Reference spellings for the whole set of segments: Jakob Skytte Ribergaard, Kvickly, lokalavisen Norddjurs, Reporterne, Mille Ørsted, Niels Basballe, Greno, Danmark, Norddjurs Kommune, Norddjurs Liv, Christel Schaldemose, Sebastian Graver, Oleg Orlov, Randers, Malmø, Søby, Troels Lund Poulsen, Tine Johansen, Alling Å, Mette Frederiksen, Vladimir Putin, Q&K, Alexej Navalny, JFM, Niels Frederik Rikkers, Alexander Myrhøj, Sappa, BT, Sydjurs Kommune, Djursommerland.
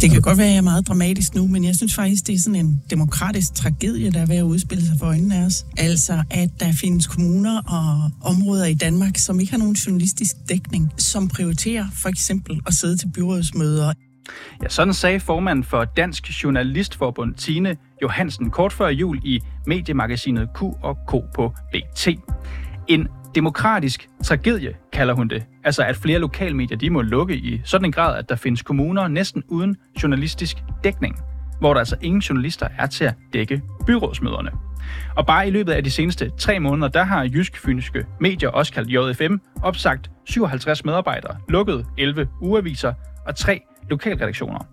Det kan godt være, at jeg er meget dramatisk nu, men jeg synes faktisk, det er sådan en demokratisk tragedie, der er ved at udspille sig for øjnene af os. Altså, at der findes kommuner og områder i Danmark, som ikke har nogen journalistisk dækning, som prioriterer for eksempel at sidde til byrådsmøder. Ja, sådan sagde formanden for Dansk Journalistforbund Tine Johansen kort før jul i mediemagasinet Q&K på BT. En demokratisk tragedie, kalder hun det. Altså at flere lokalmedier, de må lukke i sådan en grad, at der findes kommuner næsten uden journalistisk dækning, hvor der altså ingen journalister er til at dække byrådsmøderne. Og bare i løbet af de seneste 3 måneder, der har jysk-fynske medier, også kaldt JFM, opsagt 57 medarbejdere, lukket 11 ugeaviser og 3 lokalredaktioner.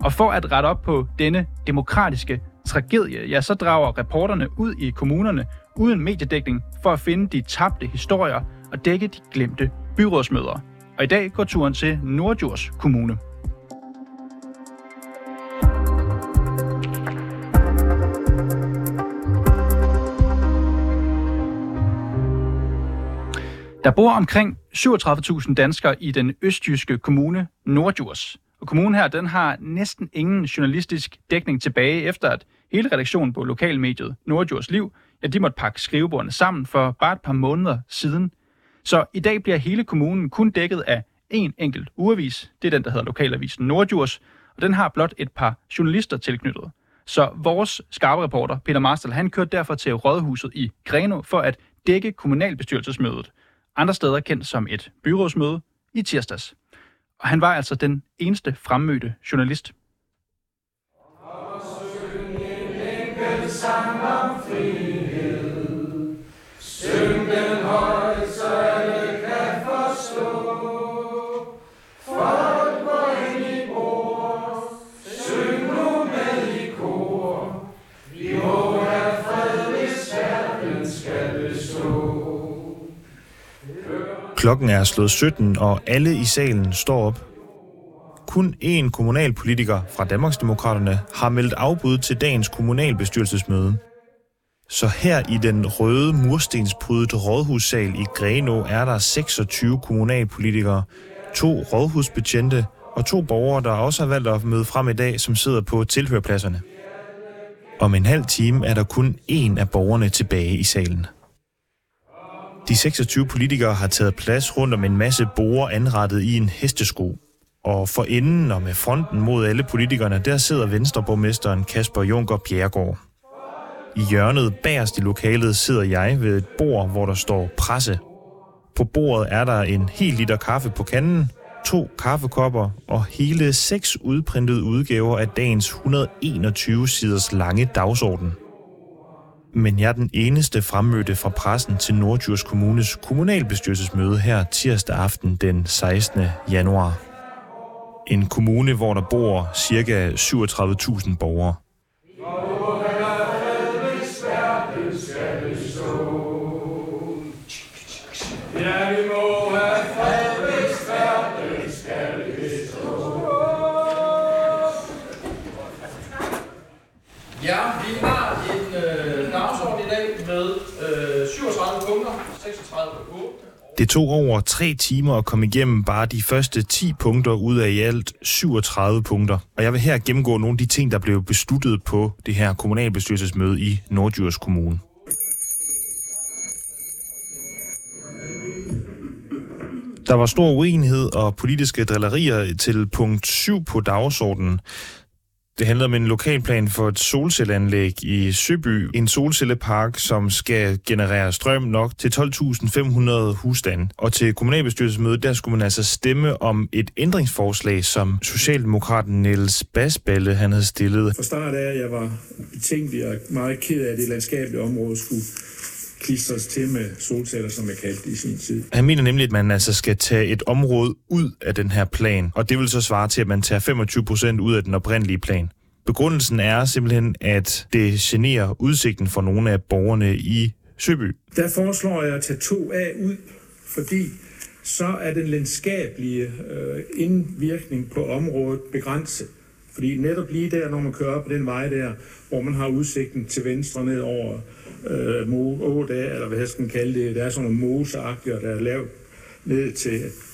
Og for at rette op på denne demokratiske tragedie, ja, så drager reporterne ud i kommunerne uden mediedækning for at finde de tabte historier og dække de glemte byrådsmøder. Og i dag går turen til Norddjurs Kommune. Der bor omkring 37.000 danskere i den østjyske kommune Norddjurs. Og kommunen her, den har næsten ingen journalistisk dækning tilbage, efter at hele redaktionen på lokalmediet Norddjurs Liv, ja, de måtte pakke skrivebordene sammen for bare et par måneder siden. Så i dag bliver hele kommunen kun dækket af en enkelt ugeavis. Det er den, der hedder lokalavisen Norddjurs, og den har blot et par journalister tilknyttet. Så vores skarpe reporter, Peter Marstal, han kørte derfor til rådhuset i Greno for at dække kommunalbestyrelsesmødet, andre steder kendt som et byrådsmøde, i tirsdags. Og han var altså den eneste fremmødte journalist. Klokken er slået 17, og alle i salen står op. Kun én kommunalpolitiker fra Danmarksdemokraterne har meldt afbud til dagens kommunalbestyrelsesmøde. Så her i den røde murstenspudede rådhussal i Greno er der 26 kommunalpolitikere, 2 rådhusbetjente og 2 borgere, der også har valgt at møde frem i dag, som sidder på tilhørpladserne. Om en halv time er der kun én af borgerne tilbage i salen. De 26 politikere har taget plads rundt om en masse borde anrettet i en hestesko. Og for enden og med fronten mod alle politikerne, der sidder venstreborgmesteren Kasper Junker Bjerregård. I hjørnet bagerst i lokalet sidder jeg ved et bord, hvor der står presse. På bordet er der en hel liter kaffe på kanden, 2 kaffekopper og hele 6 udprintede udgaver af dagens 121 siders lange dagsorden. Men jeg er den eneste fremmødte fra pressen til Norddjurs Kommunes kommunalbestyrelsesmøde her tirsdag aften den 16. januar. En kommune, hvor der bor ca. 37.000 borgere. Ja, vi har en dagsorden i dag med 37 punkter, 36 på 8. Det tog over 3 timer at komme igennem bare de første 10 punkter ud af i alt 37 punkter. Og jeg vil her gennemgå nogle af de ting, der blev besluttet på det her kommunalbestyrelsesmøde i Norddjurs Kommune. Der var stor uenighed og politiske drillerier til punkt 7 på dagsordenen. Det handler om en lokalplan for et solcelleanlæg i Søby, en solcellepark, som skal generere strøm nok til 12.500 husstande. Og til kommunalbestyrelsesmødet, der skulle man altså stemme om et ændringsforslag, som socialdemokraten Niels Basballe, han havde stillet. Fra start af, jeg var meget ked af, at det landskabelige område skulle klistres til med solceller, som jeg kaldte i sin tid. Han mener nemlig, at man altså skal tage et område ud af den her plan, og det vil så svare til, at man tager 25% ud af den oprindelige plan. Begrundelsen er simpelthen, at det generer udsigten for nogle af borgerne i Søby. Der foreslår jeg at tage 2 af ud, fordi så er den landskabelige indvirkning på området begrænset. Fordi netop lige der, når man kører op på den vej der, hvor man har udsigten til venstre ned over ådal, eller hvad jeg skal kalde det, der er sådan nogle moseagtige, der er lavet ned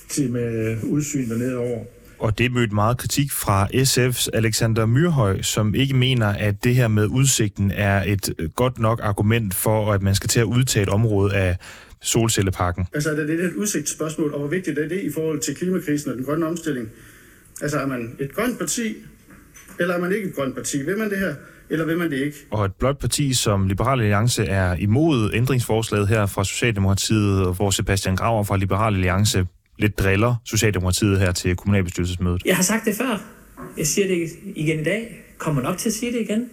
til med udsyn derover. Og det mødte meget kritik fra SF's Alexander Myrhøj, som ikke mener, at det her med udsigten er et godt nok argument for, at man skal til at udtage et område af solcelleparken. Altså er det et udsigtsspørgsmål, og hvor vigtigt er det i forhold til klimakrisen og den grønne omstilling? Altså er man et grønt parti, eller er man ikke et grønt parti? Vil man det her, eller vil man det ikke? Og et blåt parti som Liberal Alliance er imod ændringsforslaget her fra Socialdemokratiet, hvor Sebastian Graver fra Liberal Alliance lidt driller Socialdemokratiet her til kommunalbestyrelsesmødet. Jeg har sagt det før. Jeg siger det igen i dag. Kommer nok til at sige det igen.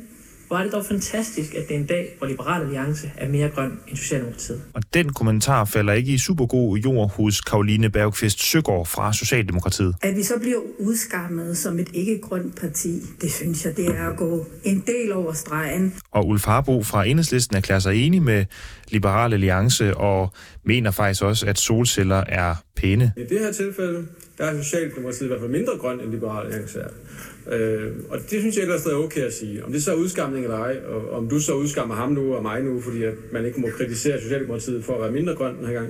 Hvor er det dog fantastisk, at det er en dag, hvor Liberal Alliance er mere grøn end Socialdemokratiet. Og den kommentar falder ikke i supergod jord hos Karoline Bergqvist Søgaard fra Socialdemokratiet. At vi så bliver udskammet som et ikke-grønt parti, det synes jeg, det er at gå en del over stregen. Og Ulf Harbo fra Enhedslisten erklærer sig enig med Liberal Alliance og mener faktisk også, at solceller er pæne. I det her tilfælde, der er Socialdemokratiet i hvert fald mindre grøn end Liberal Alliance er. Og det synes jeg ellers er okay at sige. Om det så er udskamning eller ej, og om du så udskammer ham nu og mig nu, fordi at man ikke må kritisere Socialdemokratiet for at være mindre grøn den her gang,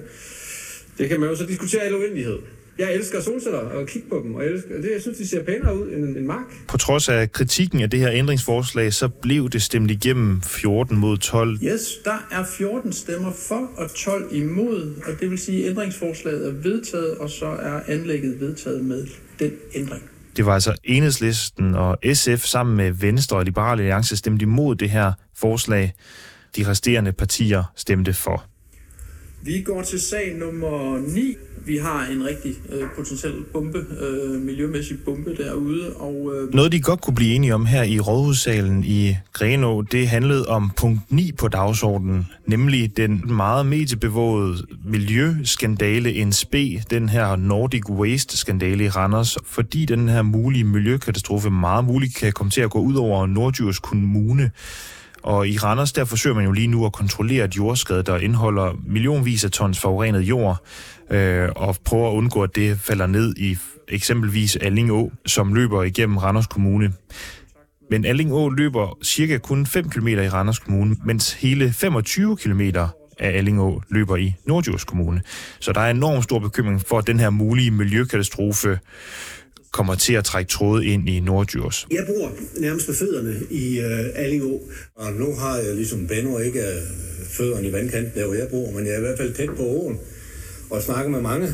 det kan man jo så diskutere i uendelighed. Jeg elsker solceller og kigge på dem, og jeg synes, de ser pænere ud end en mark. På trods af kritikken af det her ændringsforslag, så blev det stemt igennem 14 mod 12. Yes, der er 14 stemmer for og 12 imod, og det vil sige, at ændringsforslaget er vedtaget, og så er anlægget vedtaget med den ændring. Det var altså Enhedslisten og SF sammen med Venstre og Liberale Alliance stemte imod det her forslag. De resterende partier stemte for. Vi går til sag nummer 9. Vi har en rigtig potentiel bombe, miljømæssig bombe derude. Og, noget, de godt kunne blive enige om her i Rådhussalen i Greno, det handlede om punkt 9 på dagsordenen, nemlig den meget mediebevågede miljøskandale NSB, den her Nordic Waste-skandale i Randers, fordi den her mulige miljøkatastrofe meget muligt kan komme til at gå ud over Norddjurs Kommune. Og i Randers, der forsøger man jo lige nu at kontrollere et jordskred, der indeholder millionvis af tons forurenet jord, og prøver at undgå, at det falder ned i eksempelvis Alling Å, som løber igennem Randers Kommune. Men Alling Å løber cirka kun 5 km i Randers Kommune, mens hele 25 km af Alling Å løber i Norddjurs Kommune. Så der er enormt stor bekymring for, at den her mulige miljøkatastrofe kommer til at trække tråde ind i Norddjurs. Jeg bor nærmest med fødderne i Alling Å. Og nu har jeg ligesom Benno ikke fødderne i vandkanten der, hvor jeg bor, men jeg er i hvert fald tæt på åen og snakker med mange,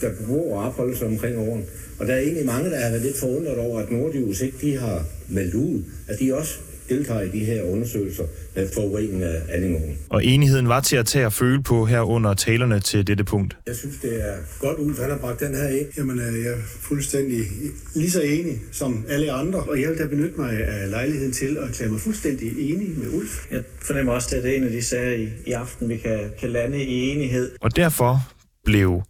der bor og opholder sig omkring åen. Og der er egentlig mange, der har været lidt forundret over, at Norddjurs ikke de har meldt ud, at de også deltager i de her undersøgelser af forureningen af Alling Å. Og enigheden var til at tage og føle på her under talerne til dette punkt. Jeg synes, det er godt, Ulf han har bragt den her ind. Jamen, jeg er fuldstændig lige så enig som alle andre, og jeg vil da benytte mig af lejligheden til at klare mig fuldstændig enig med Ulf. Jeg fornemmer også, at det er en af de sager i aften, vi kan lande i enighed. Og derfor blev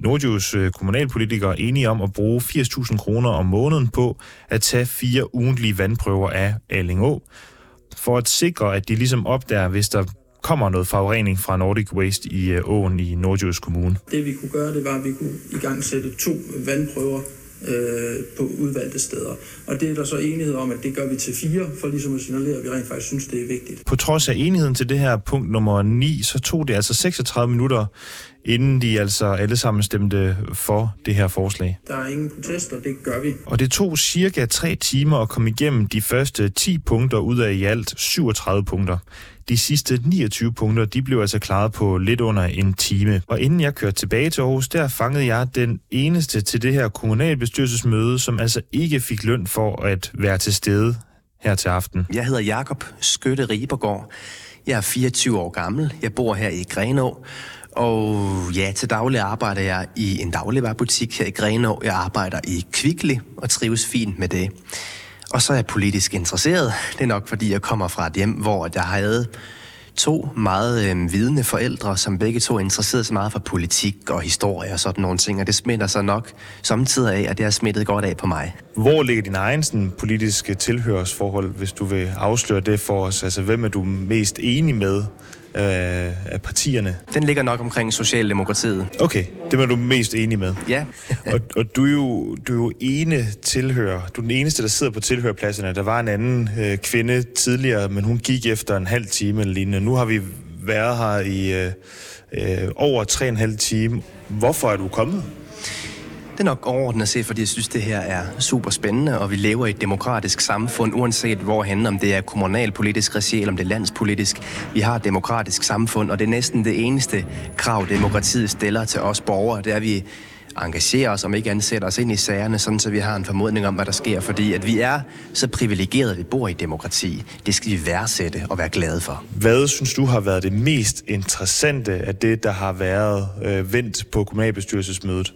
Norddjurs kommunalpolitikere enige om at bruge 80.000 kroner om måneden på at tage 4 ugentlige vandprøver af Alling Å, for at sikre, at de ligesom opdager, hvis der kommer noget forurening fra Nordic Waste i åen i Norddjurs Kommune. Det vi kunne gøre, det var, at vi kunne igangsætte 2 vandprøver på udvalgte steder. Og det er der så enighed om, at det gør vi til 4, for ligesom at signalere, at vi rent faktisk synes, det er vigtigt. På trods af enigheden til det her punkt nummer 9, så tog det altså 36 minutter, inden de altså alle sammen stemte for det her forslag. Der er ingen protester, det gør vi. Og det tog cirka 3 timer at komme igennem de første 10 punkter ud af i alt 37 punkter. De sidste 29 punkter, de blev altså klaret på lidt under en time. Og inden jeg kørte tilbage til Aarhus, der fangede jeg den eneste til det her kommunalbestyrelsesmøde, som altså ikke fik løn for at være til stede her til aften. Jeg hedder Jakob Skytte Ribergaard. Jeg er 24 år gammel. Jeg bor her i Greno. Og ja, til daglig arbejder jeg i en dagligvarebutik her i Greno. Jeg arbejder i Kvickly og trives fint med det. Og så er jeg politisk interesseret. Det er nok, fordi jeg kommer fra et hjem, hvor jeg havde 2 meget vidende forældre, som begge 2 interesserede sig meget for politik og historie og sådan nogle ting. Og det smitter sig nok samtidig af, at det har smittet godt af på mig. Hvor ligger din egen sådan, politiske tilhørsforhold, hvis du vil afsløre det for os? Altså, hvem er du mest enig med af partierne? Den ligger nok omkring Socialdemokratiet. Okay, det er du mest enig med. Ja. og du er jo ene tilhører. Du er den eneste, der sidder på tilhørerpladserne. Der var en anden kvinde tidligere, men hun gik efter en halv time eller lignende. Nu har vi været her i over 3,5 time. Hvorfor er du kommet? Det er nok overordnet set, fordi jeg synes, det her er super spændende, og vi lever i et demokratisk samfund, uanset hvorhen, om det er kommunalpolitisk regi, eller om det er landspolitisk. Vi har et demokratisk samfund, og det er næsten det eneste krav, demokratiet stiller til os borgere, det er, vi engagerer os, om ikke ansætter os ind i sagerne, sådan så vi har en formodning om, hvad der sker, fordi at vi er så privilegerede, vi bor i demokrati. Det skal vi værdsætte og være glade for. Hvad synes du har været det mest interessante af det, der har været vendt på kommunalbestyrelsesmødet?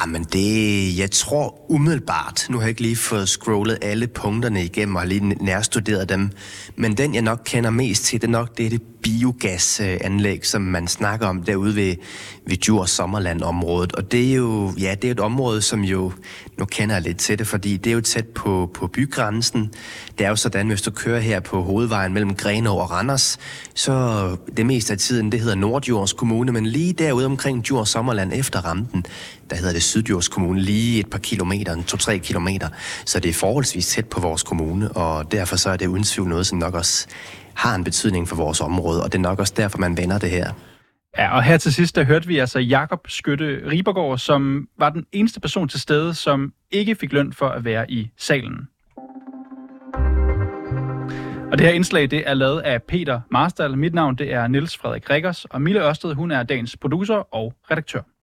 Jamen det, jeg tror umiddelbart, nu har jeg ikke lige fået scrollet alle punkterne igennem og har lige nærstuderet dem, men den jeg nok kender mest til, det er nok det biogasanlæg, som man snakker om derude ved Djursommerland-området. Og det er jo, ja, det er et område, som jo, nu kender jeg lidt til det, fordi det er jo tæt på bygrænsen. Det er jo sådan, hvis du kører her på hovedvejen mellem Greno og Randers, så det meste af tiden, det hedder Norddjurs Kommune, men lige derude omkring Djursommerland efter rampen, der hedder det Sydjurs Kommune, lige et par kilometer, 2-3 kilometer. Så det er forholdsvis tæt på vores kommune, og derfor så er det uden tvivl noget, som nok også har en betydning for vores område, og det er nok også derfor, man vender det her. Ja, og her til sidst, der hørte vi altså Jakob Skytte Ribergaard, som var den eneste person til stede, som ikke fik løn for at være i salen. Og det her indslag, det er lavet af Peter Marstal. Mit navn, det er Niels Frederik Rikkers, og Mille Ørsted, hun er dagens producer og redaktør.